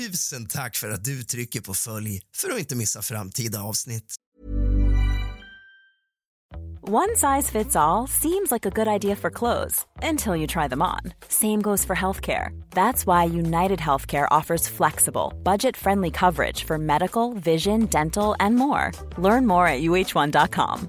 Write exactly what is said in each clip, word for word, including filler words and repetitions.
Tusen tack för att du trycker på följ för att inte missa framtida avsnitt. One size fits all seems like a good idea for clothes until you try them on. Same goes for healthcare. That's why United Healthcare offers flexible, budget-friendly coverage for medical, vision, dental, and more. Learn more at U H one dot com.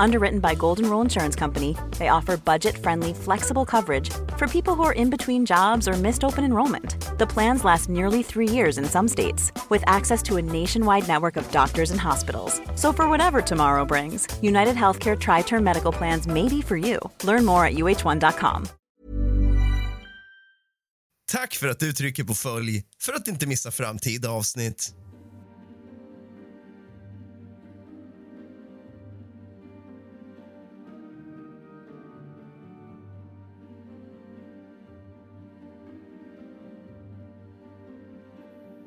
Underwritten by Golden Rule Insurance Company, they offer budget-friendly, flexible coverage for people who are in between jobs or missed open enrollment. The plans last nearly three years in some states, with access to a nationwide network of doctors and hospitals. So for whatever tomorrow brings, United Healthcare Tri-Term Medical Plans may be for you. Learn more at U H one dot com. Tack för att du trycker på följ för att inte missa framtida avsnitt.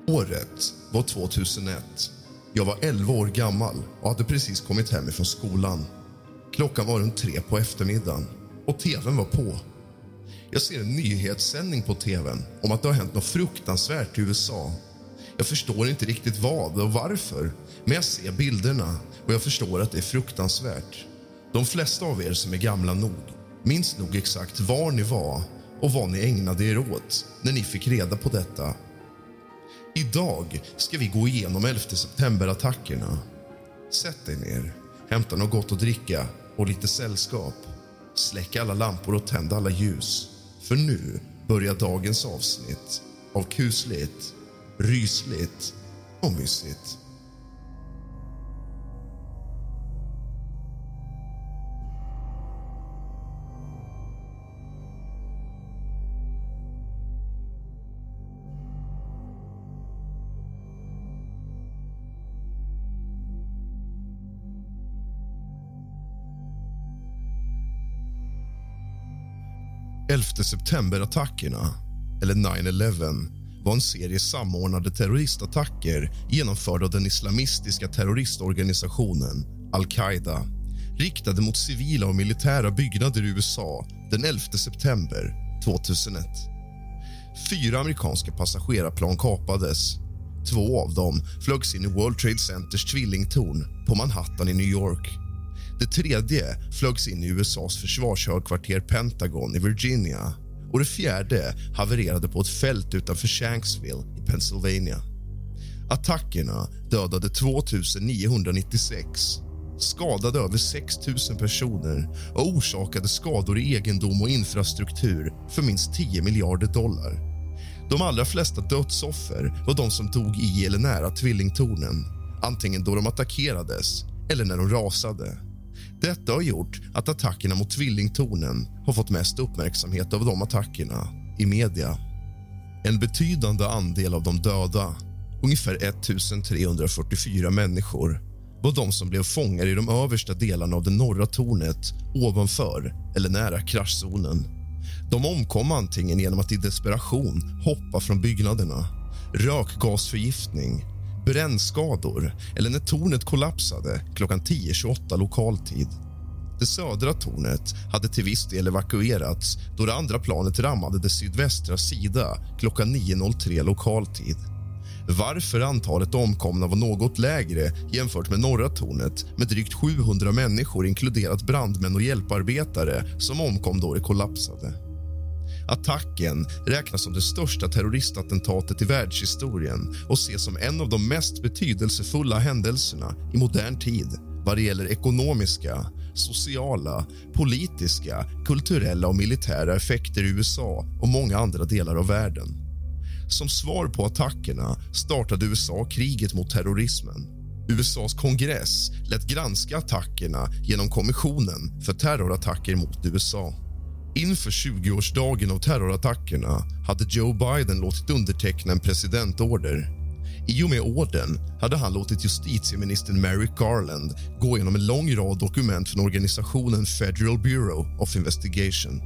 Året var tjugohundraett. Jag var elva år gammal och hade precis kommit hem ifrån skolan. Klockan var runt tre på eftermiddagen och tvn var på. Jag ser en nyhetssändning på tvn om att det har hänt något fruktansvärt i U S A. Jag förstår inte riktigt vad och varför, men jag ser bilderna och jag förstår att det är fruktansvärt. De flesta av er som är gamla nog minns nog exakt var ni var och vad ni ägnade er åt när ni fick reda på detta. Idag ska vi gå igenom elfte september-attackerna. Sätt dig ner, hämta något gott att dricka och lite sällskap. Släck alla lampor och tänd alla ljus. För nu börjar dagens avsnitt av kusligt, rysligt och mysigt. elfte september-attackerna, eller nine eleven, var en serie samordnade terroristattacker genomförda av den islamistiska terroristorganisationen Al-Qaida, riktade mot civila och militära byggnader i U S A den elfte september tjugohundraett. Fyra amerikanska passagerarplan kapades. Två av dem flögs in i World Trade Centers tvillingtorn på Manhattan i New York. Det tredje flögs in i U S A:s försvarshögkvarter Pentagon i Virginia och det fjärde havererade på ett fält utanför Shanksville i Pennsylvania. Attackerna dödade två tusen niohundranittiosex, skadade över sex tusen personer och orsakade skador i egendom och infrastruktur för minst tio miljarder dollar. De allra flesta dödsoffer var de som tog i eller nära tvillingtornen, antingen då de attackerades eller när de rasade. Detta har gjort att attackerna mot tvillingtornen har fått mest uppmärksamhet av de attackerna i media. En betydande andel av de döda, ungefär ett tusen trehundrafyrtiofyra människor, var de som blev fångar i de översta delarna av det norra tornet ovanför eller nära kraschzonen. De omkom antingen genom att i desperation hoppa från byggnaderna, rökgasförgiftning, brännskador eller när tornet kollapsade klockan tio tjugoåtta lokaltid. Det södra tornet hade till viss del evakuerats då det andra planet rammade det sydvästra sida klockan nio noll tre lokaltid. Varför antalet omkomna var något lägre jämfört med norra tornet med drygt sjuhundra människor inkluderat brandmän och hjälparbetare som omkom då det kollapsade. Attacken räknas som det största terroristattentatet i världshistorien och ses som en av de mest betydelsefulla händelserna i modern tid vad det gäller ekonomiska, sociala, politiska, kulturella och militära effekter i U S A och många andra delar av världen. Som svar på attackerna startade U S A kriget mot terrorismen. U S As kongress lät granska attackerna genom kommissionen för terrorattacker mot U S A. Inför tjugoårsdagen av terrorattackerna hade Joe Biden låtit underteckna en presidentorder. I och med orden hade han låtit justitieministern Merrick Garland gå igenom en lång rad dokument från organisationen Federal Bureau of Investigation.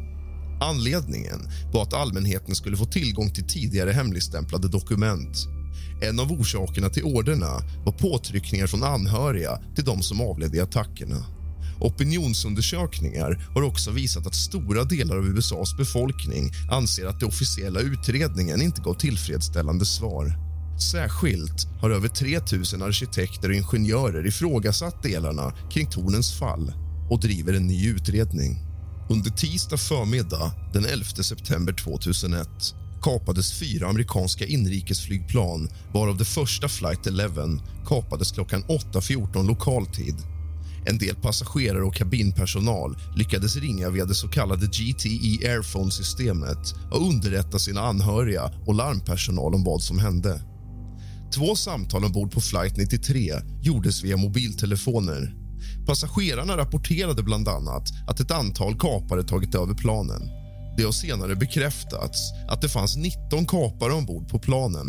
Anledningen var att allmänheten skulle få tillgång till tidigare hemligstämplade dokument. En av orsakerna till orderna var påtryckningar från anhöriga till de som avled i attackerna. Opinionsundersökningar har också visat att stora delar av U S As befolkning anser att den officiella utredningen inte gav tillfredsställande svar. Särskilt har över tre tusen arkitekter och ingenjörer ifrågasatt delarna kring tornens fall och driver en ny utredning. Under tisdag förmiddag den elfte september tvåtusenett kapades fyra amerikanska inrikesflygplan, varav det första Flight elva kapades klockan åtta fjorton lokal tid. En del passagerare och kabinpersonal lyckades ringa via det så kallade G T I airphone-systemet och underrätta sina anhöriga och larmpersonal om vad som hände. Två samtal ombord på Flight nittiotre gjordes via mobiltelefoner. Passagerarna rapporterade bland annat att ett antal kapare tagit över planen. Det har senare bekräftats att det fanns nitton kapare ombord på planen.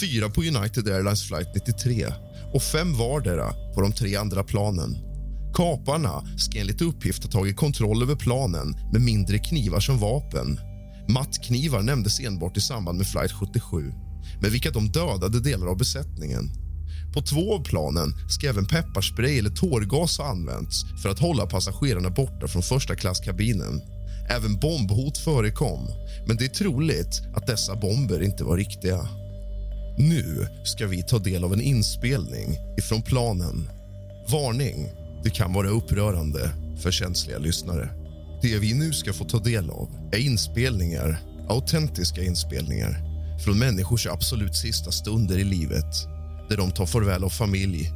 Fyra på United Airlines Flight nittiotre och fem vardera på de tre andra planen. Kaparna ska enligt uppgift ha tagit kontroll över planen med mindre knivar som vapen. Mattknivar nämndes enbart i samband med Flight sjuttiosju, med vilka de dödade delar av besättningen. På två av planen ska även pepparspray eller tårgas ha använts för att hålla passagerarna borta från första klasskabinen. Även bombhot förekom, men det är troligt att dessa bomber inte var riktiga. Nu ska vi ta del av en inspelning ifrån planen. Varning, det kan vara upprörande för känsliga lyssnare. Det vi nu ska få ta del av är inspelningar, autentiska inspelningar, från människors absolut sista stunder i livet, där de tar farväl av familj,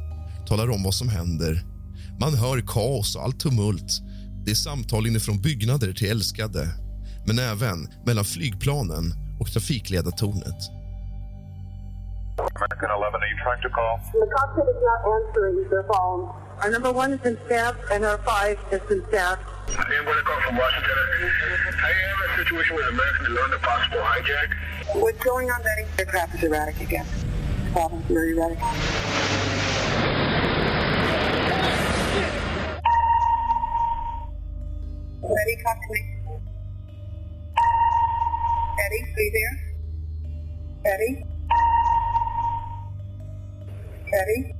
talar om vad som händer. Man hör kaos och allt tumult. Det är samtal inifrån byggnader till älskade, men även mellan flygplanen och trafikledartornet. American eleven, are you trying to call? The cockpit is not answering their phone. Our number one is in staff and our five is in staff. I am going to call from Washington. I am in a situation where Americans learned a possible hijack. What's going on there? The crap is erratic again. The problems are erratic. Eddie, come to me. Eddie, are you there? Eddie? Eddie?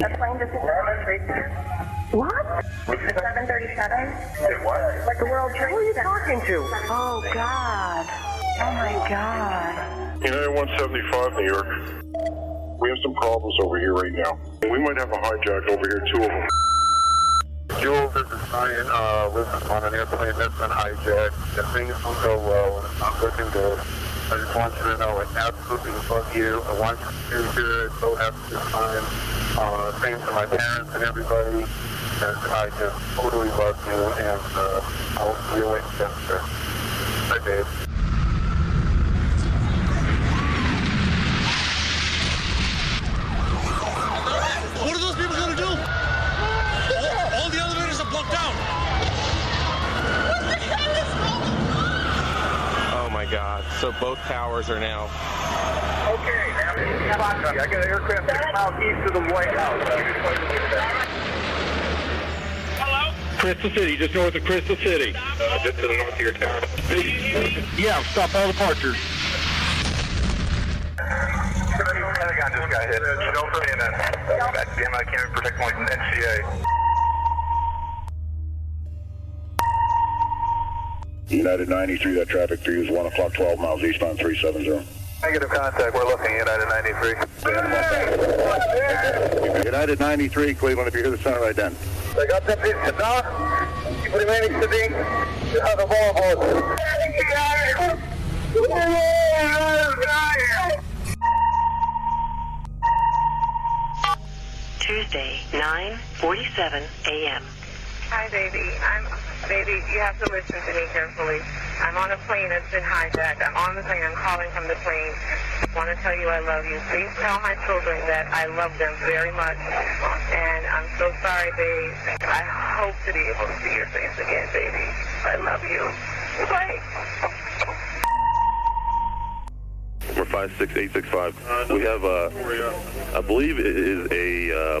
The plane just hit. What? seven thirty-seven? It was. Like the World Trade Center. Who are you talking to? Oh, God. Oh, my God. United one seventy-five, New York. We have some problems over here right now. We might have a hijack over here, two of them. Jewel, this is Ryan. Uh, we're on an airplane that's been hijacked. If things don't go well, it's not looking good. I just want you to know I absolutely love you. I want you to do good. So happy this time. Uh, thanks to my parents and everybody. And I just totally love you. And uh, I'll really accept you. I did. What are those people going to do? All, all the elevators are blocked down. What the hell is going on? Oh my God, so both towers are now. Okay, I got an aircraft six miles east of the White House. Hello? Crystal City, just north of Crystal City. Uh, just to the north of your tower. Yeah, stop all departures. Pentagon just got hit. Don't forget that. God damn, I can't protect my N C A. United ninety-three, that traffic three is one o'clock, twelve miles east on three seventy. Negative contact, we're looking at United ninety-three. Hey! United ninety-three, Cleveland, if you hear the center right then. They got the pizza down. You put it in the city. You have a ball boat. Tuesday, nine forty-seven a.m. Hi, baby. I'm... Baby, you have to listen to me carefully. I'm on a plane that's been hijacked. I'm on the plane. I'm calling from the plane. I want to tell you I love you. Please tell my children that I love them very much. And I'm so sorry, babe. I hope to be able to see your face again, baby. I love you. Bye. We're five six eight six five. We have, uh, I believe it is a... Uh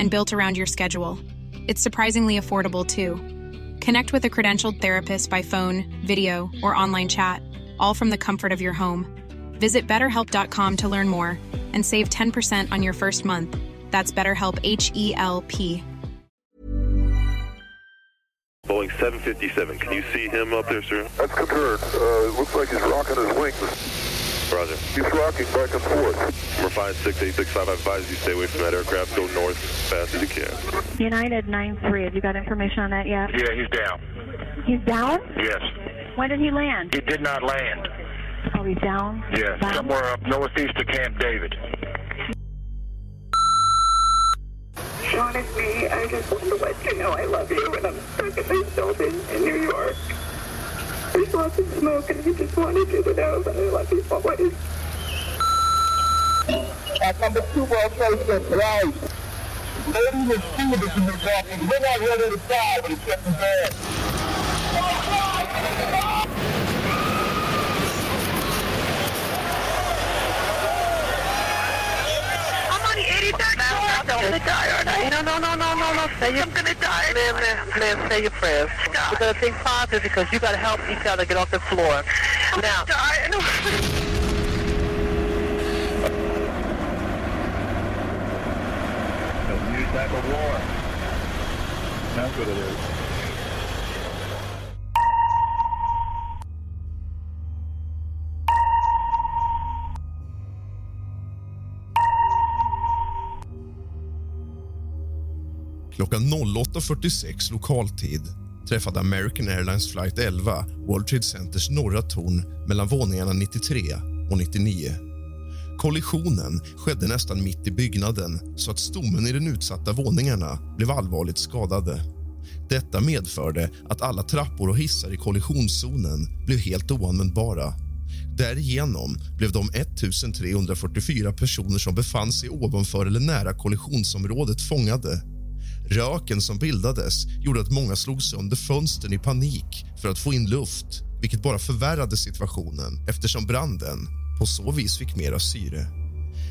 and built around your schedule. It's surprisingly affordable, too. Connect with a credentialed therapist by phone, video, or online chat, all from the comfort of your home. Visit better help dot com to learn more and save ten percent on your first month. That's BetterHelp, H E L P. Boeing seven fifty-seven, can you see him up there, sir? That's confirmed. Uh, it looks like he's rocking his wings. Roger. He's rocking back and forth. Number five six eight six five, I advise you stay away from that aircraft. Go north as fast as you can. United nine three, have you got information on that yet? Yeah, he's down. He's down? Yes. When did he land? He did not land. Oh, he's down? Yeah, down? Somewhere up northeast of Camp David. Sean, it's me. I just want to let you know I love you, and I'm stuck at this building in New York. There's lots of smoke, and I just wanted you to know that I love you always. At number two World Trade Center, right. Ladies and students in New York, and we're not ready to die, but it's getting bad. I'm on eighty-third floor. I'm gonna die, aren't I? No, no, no, no, no, no. Say I'm gonna die. Ma'am, ma'am, ma'am, say your prayers. God. We're gonna think positive because you gotta help each other get off the floor. I'm now. Dying. That's a new type of war. That's what it is. Klockan åtta fyrtiosex lokaltid träffade American Airlines Flight elva World Trade Centers norra torn mellan våningarna nittiotre och nittionio. Kollisionen skedde nästan mitt i byggnaden så att stommen i den utsatta våningarna blev allvarligt skadade. Detta medförde att alla trappor och hissar i kollisionszonen blev helt oanvändbara. Därigenom blev de ettusen trehundrafyrtiofyra personer som befann sig ovanför eller nära kollisionsområdet fångade. Röken som bildades gjorde att många slog sönder fönstren i panik för att få in luft, vilket bara förvärrade situationen eftersom branden på så vis fick mera syre.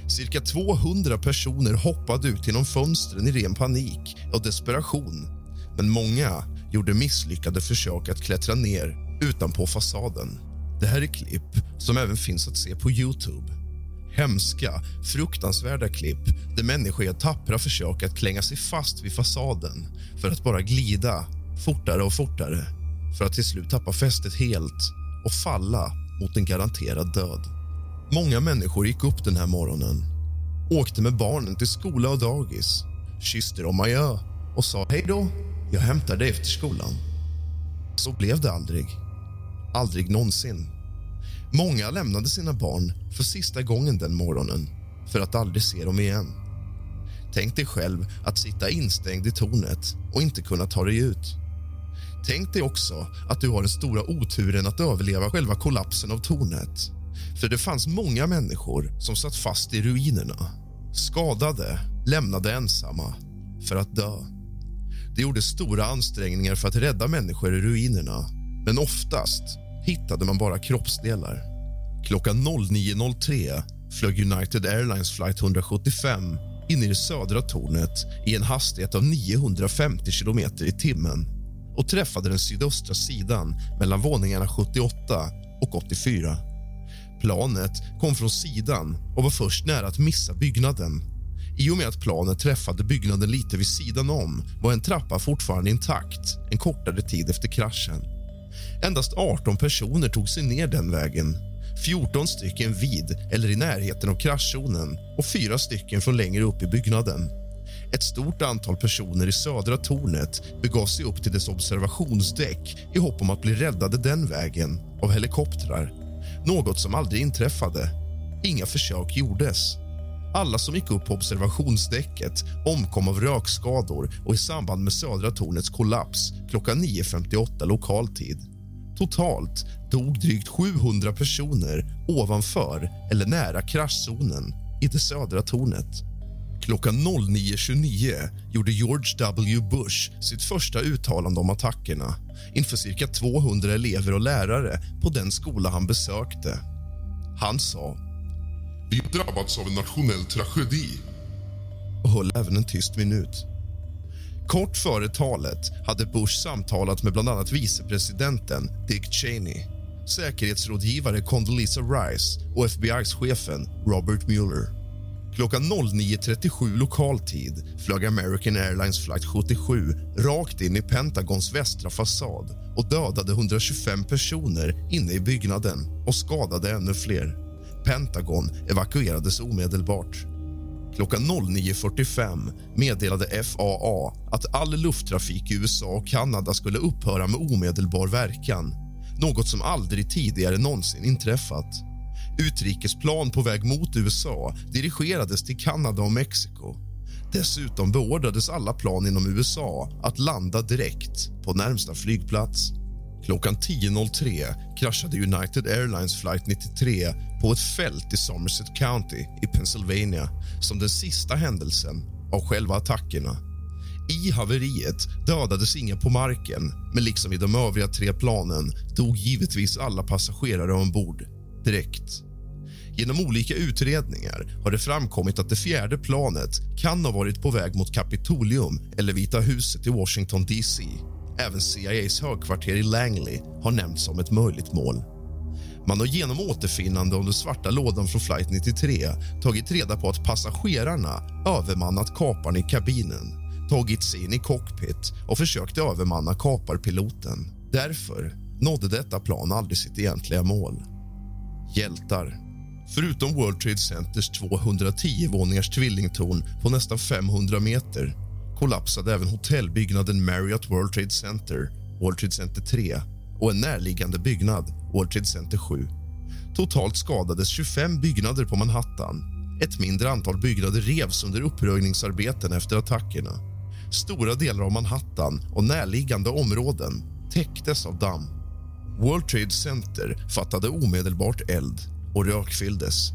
Cirka tvåhundra personer hoppade ut genom fönstren i ren panik och desperation, men många gjorde misslyckade försök att klättra ner utanpå fasaden. Det här är klipp som även finns att se på YouTube. Hemska, fruktansvärda klipp där människor gör tappra försök att klänga sig fast vid fasaden för att bara glida fortare och fortare för att till slut tappa fästet helt och falla mot en garanterad död. Många människor gick upp den här morgonen, åkte med barnen till skola och dagis, kysste dem adjö och sa hej då, jag hämtar dig efter skolan. Så blev det aldrig. Aldrig någonsin. Många lämnade sina barn för sista gången den morgonen för att aldrig se dem igen. Tänk dig själv att sitta instängd i tornet och inte kunna ta dig ut. Tänk dig också att du har den stora oturen att överleva själva kollapsen av tornet. För det fanns många människor som satt fast i ruinerna, skadade, lämnade ensamma för att dö. Det gjorde stora ansträngningar för att rädda människor i ruinerna, Men oftast hittade man bara kroppsdelar. Klockan nio noll tre flög United Airlines Flight etthundrasjuttiofem in i det södra tornet i en hastighet av niohundrafemtio kilometer i timmen och träffade den sydöstra sidan mellan våningarna sjuttioåtta och åttiofyra. Planet kom från sidan och var först nära att missa byggnaden. I och med att planet träffade byggnaden lite vid sidan om var en trappa fortfarande intakt en kortare tid efter kraschen. Endast arton personer tog sig ner den vägen. fjorton stycken vid eller i närheten av kraschzonen och fyra stycken från längre upp i byggnaden. Ett stort antal personer i södra tornet begav sig upp till dess observationsdäck i hopp om att bli räddade den vägen av helikoptrar. Något som aldrig inträffade. Inga försök gjordes. Alla som gick upp på observationsdäcket omkom av rökskador och i samband med södra tornets kollaps klockan nio femtioåtta lokal tid. Totalt dog drygt sjuhundra personer ovanför eller nära kraschzonen i det södra tornet. Klockan nio tjugonio gjorde George W. Bush sitt första uttalande om attackerna inför cirka tvåhundra elever och lärare på den skola han besökte. Han sa: "Vi drabbats av en nationell tragedi." Och höll även en tyst minut. Kort före talet hade Bush samtalat med bland annat vicepresidenten Dick Cheney, säkerhetsrådgivare Condoleezza Rice och F B I-chefen Robert Mueller. Klockan nio trettiosju lokal tid flög American Airlines Flight sjuttiosju rakt in i Pentagons västra fasad och dödade etthundratjugofem personer inne i byggnaden och skadade ännu fler. Pentagon evakuerades omedelbart. Klockan nio fyrtiofem meddelade F A A att all lufttrafik i U S A och Kanada skulle upphöra med omedelbar verkan, något som aldrig tidigare någonsin inträffat. Utrikesplan på väg mot U S A dirigerades till Kanada och Mexiko. Dessutom beordrades alla plan inom U S A att landa direkt på närmsta flygplats. Klockan tio noll tre kraschade United Airlines Flight nittiotre på ett fält i Somerset County i Pennsylvania som den sista händelsen av själva attackerna. I haveriet dödades inga på marken, men liksom i de övriga tre planen dog givetvis alla passagerare ombord direkt. Genom olika utredningar har det framkommit att det fjärde planet kan ha varit på väg mot Capitolium eller Vita huset i Washington D C. Även C I A:s högkvarter i Langley har nämnts som ett möjligt mål. Man har genom återfinnande av den svarta lådan från Flight nittiotre tagit reda på att passagerarna övermannat kaparen i kabinen, tagit sig in i cockpit och försökt övermanna kaparpiloten. Därför nådde detta plan aldrig sitt egentliga mål. Hjältar. Förutom World Trade Centers tvåhundratio våningars tvillingtorn på nästan femhundra meter kollapsade även hotellbyggnaden Marriott World Trade Center, World Trade Center tre och en närliggande byggnad, World Trade Center sju. Totalt skadades tjugofem byggnader på Manhattan. Ett mindre antal byggnader revs under uppröjningsarbeten efter attackerna. Stora delar av Manhattan och närliggande områden täcktes av damm. World Trade Center fattade omedelbart eld och rökfylldes.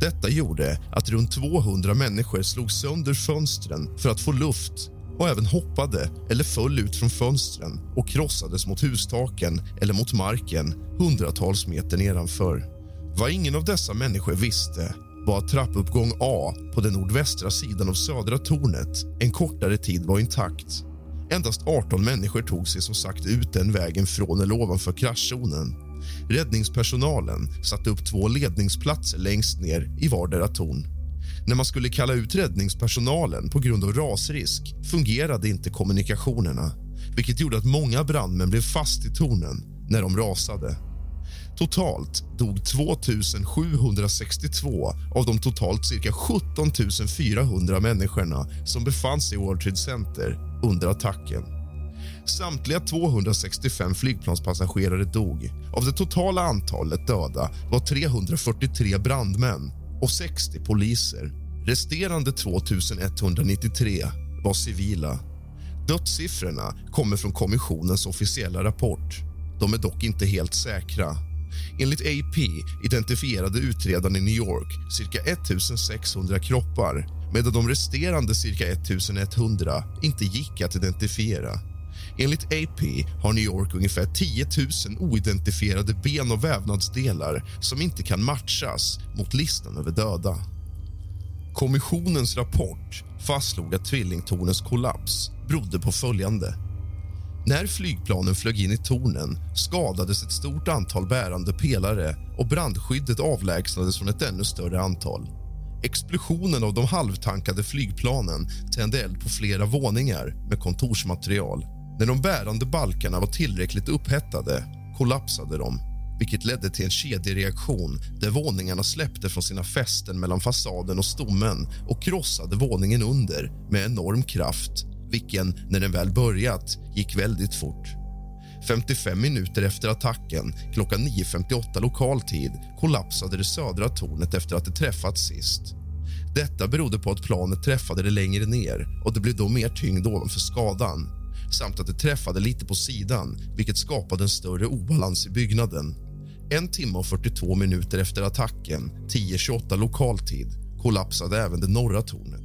Detta gjorde att runt tvåhundra människor slog sönder fönstren för att få luft och även hoppade eller föll ut från fönstren och krossades mot hustaken eller mot marken hundratals meter nedanför. Vad ingen av dessa människor visste var att trappuppgång A på den nordvästra sidan av södra tornet en kortare tid var intakt. Endast arton människor tog sig som sagt ut den vägen från eller ovanför kraschzonen. Räddningspersonalen satte upp två ledningsplatser längst ner i vardera torn. När man skulle kalla ut räddningspersonalen på grund av rasrisk fungerade inte kommunikationerna, vilket gjorde att många brandmän blev fast i tornen när de rasade. Totalt dog tvåtusensjuhundrasextiotvå av de totalt cirka sjuttontusenfyrahundra människorna som befann sig i World Trade Center under attacken. Samtliga tvåhundrasextiofem flygplanspassagerare dog. Av det totala antalet döda var trehundrafyrtiotre brandmän och sextio poliser. Resterande tvåtusenetthundranittiotre var civila. Dödssiffrorna kommer från kommissionens officiella rapport. De är dock inte helt säkra. Enligt A P identifierade utredaren i New York cirka ettusensexhundra kroppar medan de resterande cirka ettusenetthundra inte gick att identifiera. Enligt A P har New York ungefär tio tusen oidentifierade ben- och vävnadsdelar som inte kan matchas mot listan över döda. Kommissionens rapport fastslog att tvillingtornens kollaps berodde på följande. När flygplanen flög in i tornen skadades ett stort antal bärande pelare och brandskyddet avlägsnades från ett ännu större antal. Explosionen av de halvtankade flygplanen tände eld på flera våningar med kontorsmaterial. När de bärande balkarna var tillräckligt upphettade kollapsade de, vilket ledde till en kedjereaktion där våningarna släppte från sina fästen mellan fasaden och stommen och krossade våningen under med enorm kraft, vilken, när den väl börjat, gick väldigt fort. femtiofem minuter efter attacken, klockan nio femtioåtta lokal tid, kollapsade det södra tornet efter att det träffat sist. Detta berodde på att planet träffade det längre ner och det blev då mer tyngd ovanför skadan, samt att det träffade lite på sidan, vilket skapade en större obalans i byggnaden. En timme och fyrtiotvå minuter efter attacken, tio tjugoåtta lokal tid, kollapsade även det norra tornet.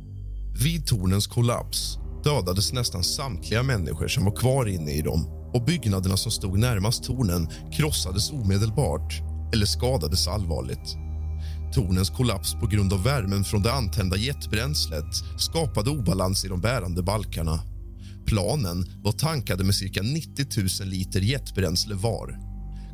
Vid tornens kollaps dödades nästan samtliga människor som var kvar inne i dem och byggnaderna som stod närmast tornen krossades omedelbart eller skadades allvarligt. Tornens kollaps på grund av värmen från det antända jetbränslet skapade obalans i de bärande balkarna. Planen var tankade med cirka nittio tusen liter jetbränsle var.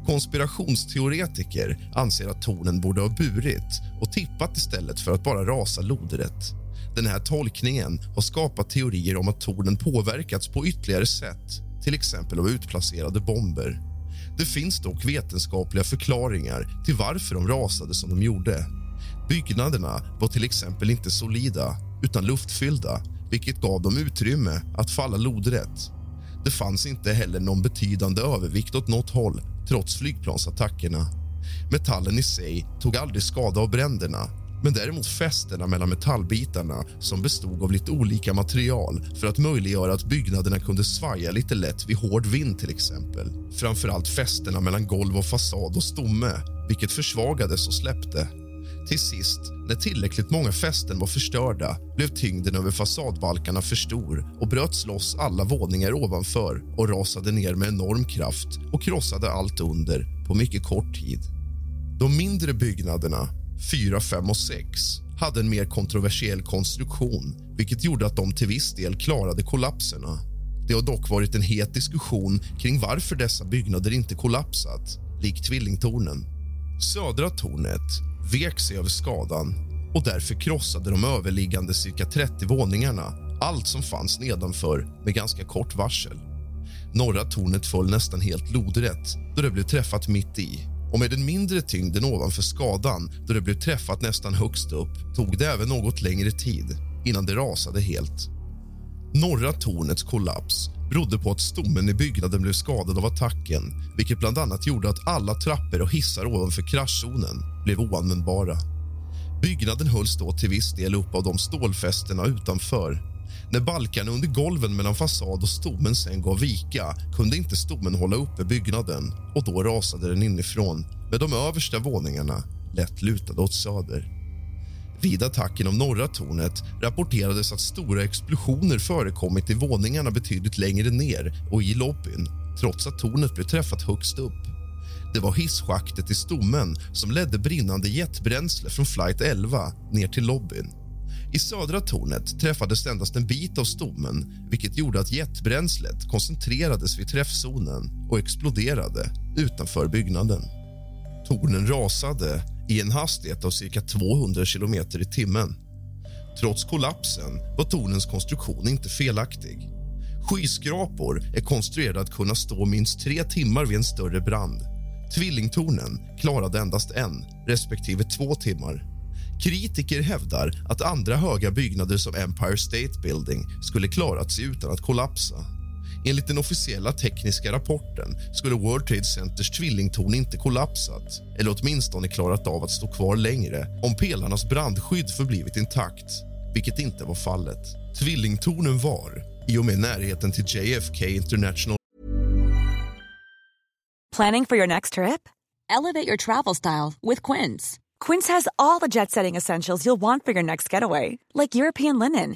Konspirationsteoretiker anser att tornen borde ha burit och tippat istället för att bara rasa lodrätt. Den här tolkningen har skapat teorier om att tornen påverkats på ytterligare sätt, till exempel av utplacerade bomber. Det finns dock vetenskapliga förklaringar till varför de rasade som de gjorde. Byggnaderna var till exempel inte solida utan luftfyllda, vilket gav dem utrymme att falla lodrätt. Det fanns inte heller någon betydande övervikt åt något håll trots flygplansattackerna. Metallen i sig tog aldrig skada av bränderna, men däremot fästena mellan metallbitarna som bestod av lite olika material för att möjliggöra att byggnaderna kunde svaja lite lätt vid hård vind till exempel. Framförallt fästena mellan golv och fasad och stomme, vilket försvagades och släppte. Till sist, när tillräckligt många fästen var förstörda, blev tyngden över fasadbalkarna för stor och bröts loss alla våningar ovanför och rasade ner med enorm kraft och krossade allt under på mycket kort tid. De mindre byggnaderna, fyra, fem och sex, hade en mer kontroversiell konstruktion, vilket gjorde att de till viss del klarade kollapserna. Det har dock varit en het diskussion kring varför dessa byggnader inte kollapsat, likt tvillingtornen. Södra tornet vek sig över skadan och därför krossade de överliggande cirka trettio våningarna, allt som fanns nedanför, med ganska kort varsel. Norra tornet föll nästan helt lodrätt då det blev träffat mitt i, och med den mindre tyngden ovanför skadan då det blev träffat nästan högst upp tog det även något längre tid innan det rasade helt. Norra tornets kollaps berodde på att stommen i byggnaden blev skadad av attacken, vilket bland annat gjorde att alla trappor och hissar ovanför kraschzonen blev oanvändbara. Byggnaden hölls då till viss del upp av de stålfästena utanför. När balkarna under golven mellan fasad och stommen sen gav vika kunde inte stommen hålla uppe byggnaden och då rasade den inifrån, med de översta våningarna lätt lutade åt söder. Vid attacken om norra tornet rapporterades att stora explosioner förekommit i våningarna betydligt längre ner och i lobbyn, trots att tornet blev träffat högst upp. Det var hisschaktet i stommen som ledde brinnande jetbränsle från flight elva ner till lobbyn. I södra tornet träffades endast en bit av stommen, vilket gjorde att jetbränslet koncentrerades vid träffzonen och exploderade utanför byggnaden. Tornen rasade i en hastighet av cirka tvåhundra kilometer i timmen. Trots kollapsen var tornens konstruktion inte felaktig. Skyskrapor är konstruerade att kunna stå minst tre timmar vid en större brand. Tvillingtornen klarade endast en, respektive två timmar. Kritiker hävdar att andra höga byggnader som Empire State Building skulle klarat sig utan att kollapsa. Enligt den officiella tekniska rapporten skulle World Trade Centers tvillingtorn inte kollapsat, eller åtminstone klarat av att stå kvar längre om pelarnas brandskydd förblivit intakt, vilket inte var fallet. Tvillingtornen var, i och med närheten till J F K International. Planning for your next trip? Elevate your travel style with Quince. Quince has all the jet-setting essentials you'll want for your next getaway, like European linen,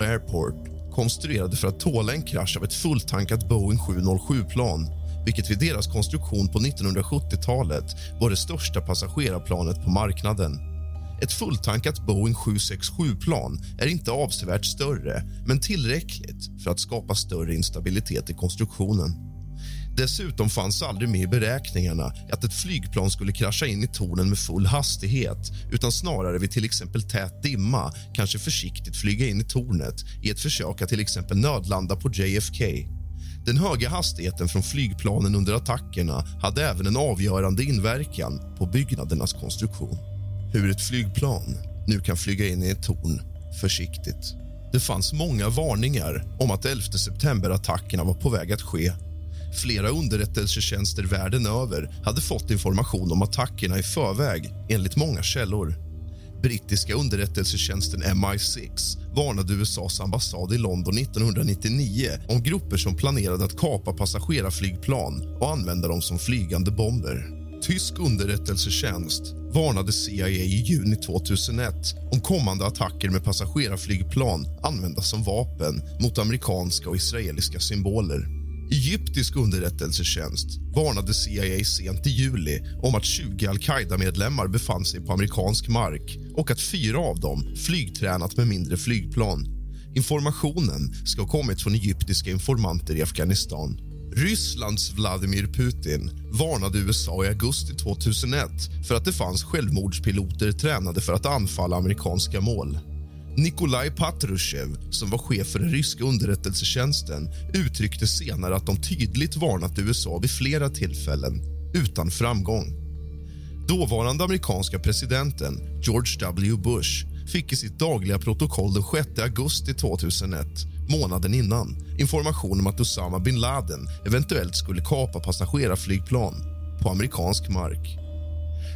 Airport, konstruerade för att tåla en krasch av ett fulltankat Boeing sju noll sju-plan, vilket vid deras konstruktion på nittonhundrasjuttiotalet var det största passagerarplanet på marknaden. Ett fulltankat Boeing sju sex sju-plan är inte avsevärt större, men tillräckligt för att skapa större instabilitet i konstruktionen. Dessutom fanns aldrig med i beräkningarna att ett flygplan skulle krascha in i tornen med full hastighet, utan snarare vid till exempel tät dimma kanske försiktigt flyga in i tornet i ett försök att till exempel nödlanda på J F K. Den höga hastigheten från flygplanen under attackerna hade även en avgörande inverkan på byggnadernas konstruktion. Hur ett flygplan nu kan flyga in i ett torn försiktigt. Det fanns många varningar om att elfte september-attackerna var på väg att ske. Flera underrättelsetjänster världen över hade fått information om attackerna i förväg, enligt många källor. Brittiska underrättelsetjänsten M I sex varnade U S A:s ambassad i London nittonhundranittionio om grupper som planerade att kapa passagerarflygplan och använda dem som flygande bomber. Tysk underrättelsetjänst varnade C I A i juni tvåtusenett om kommande attacker med passagerarflygplan använda som vapen mot amerikanska och israeliska symboler. Egyptisk underrättelsetjänst varnade C I A sent i juli om att tjugo Al-Qaida-medlemmar befann sig på amerikansk mark och att fyra av dem flygtränat med mindre flygplan. Informationen ska ha kommit från egyptiska informanter i Afghanistan. Rysslands Vladimir Putin varnade U S A i augusti tvåtusenett för att det fanns självmordspiloter tränade för att anfalla amerikanska mål. Nikolaj Patrushev, som var chef för den ryska underrättelsetjänsten, uttryckte senare att de tydligt varnat U S A vid flera tillfällen, utan framgång. Dåvarande amerikanska presidenten George W. Bush fick i sitt dagliga protokoll den sjätte augusti tvåtusenett, månaden innan, information om att Osama bin Laden eventuellt skulle kapa passagerarflygplan på amerikansk mark.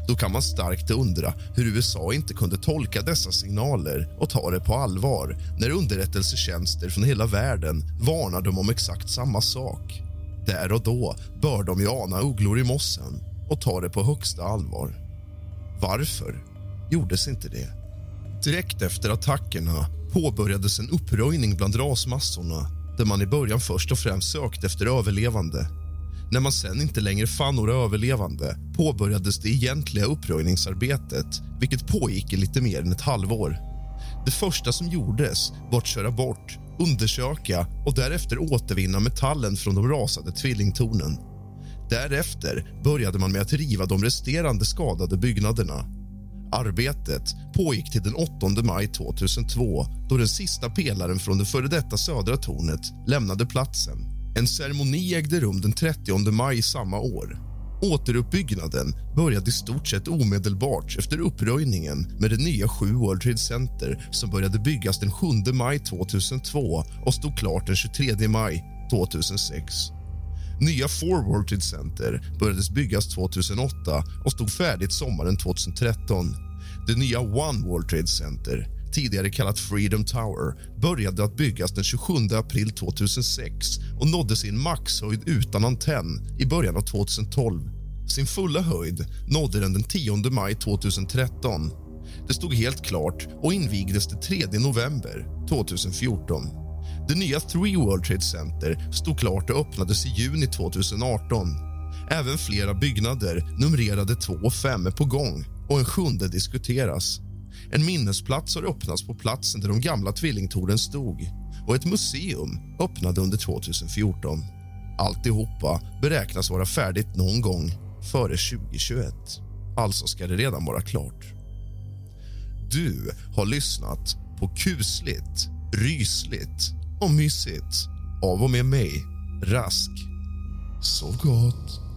Då kan man starkt undra hur U S A inte kunde tolka dessa signaler och ta det på allvar när underrättelsetjänster från hela världen varnar dem om exakt samma sak. Där och då bör de ju ana ugglor i mossen och ta det på högsta allvar. Varför gjordes inte det? Direkt efter attackerna påbörjades en uppröjning bland rasmassorna där man i början först och främst sökte efter överlevande. När man sen inte längre fann några överlevande påbörjades det egentliga uppröjningsarbetet, vilket pågick i lite mer än ett halvår. Det första som gjordes var att köra bort, undersöka och därefter återvinna metallen från de rasade tvillingtornen. Därefter började man med att riva de resterande skadade byggnaderna. Arbetet pågick till den åttonde maj tvåtusentvå, då den sista pelaren från det före detta södra tornet lämnade platsen. En ceremoni ägde rum den trettionde maj samma år. Återuppbyggnaden började i stort sett omedelbart efter uppröjningen med det nya sju World Trade Center som började byggas den sjunde maj tvåtusentvå och stod klart den tjugotredje maj tvåtusensex. Nya fyra World Trade Center börjades byggas tvåtusenåtta och stod färdigt sommaren tvåtusentretton. Det nya One World Trade Center, tidigare kallat Freedom Tower, började att byggas den tjugosjunde april tvåtusensex och nådde sin maxhöjd utan antenn i början av tvåtusentolv. Sin fulla höjd nådde den den tionde maj tvåtusentretton. Det stod helt klart och invigdes den tredje november tvåtusenfjorton. Det nya Three World Trade Center stod klart och öppnades i juni tvåtusenarton. Även flera byggnader numrerade två och fem är på gång och en sjunde diskuteras. En minnesplats har öppnats på platsen där de gamla tvillingtornen stod och ett museum öppnade under tjugohundrafjorton. Alltihopa beräknas vara färdigt någon gång före tjugohundratjugoett. Alltså ska det redan vara klart. Du har lyssnat på kusligt, rysligt och mysigt av och med mig, Rask. Sov gott.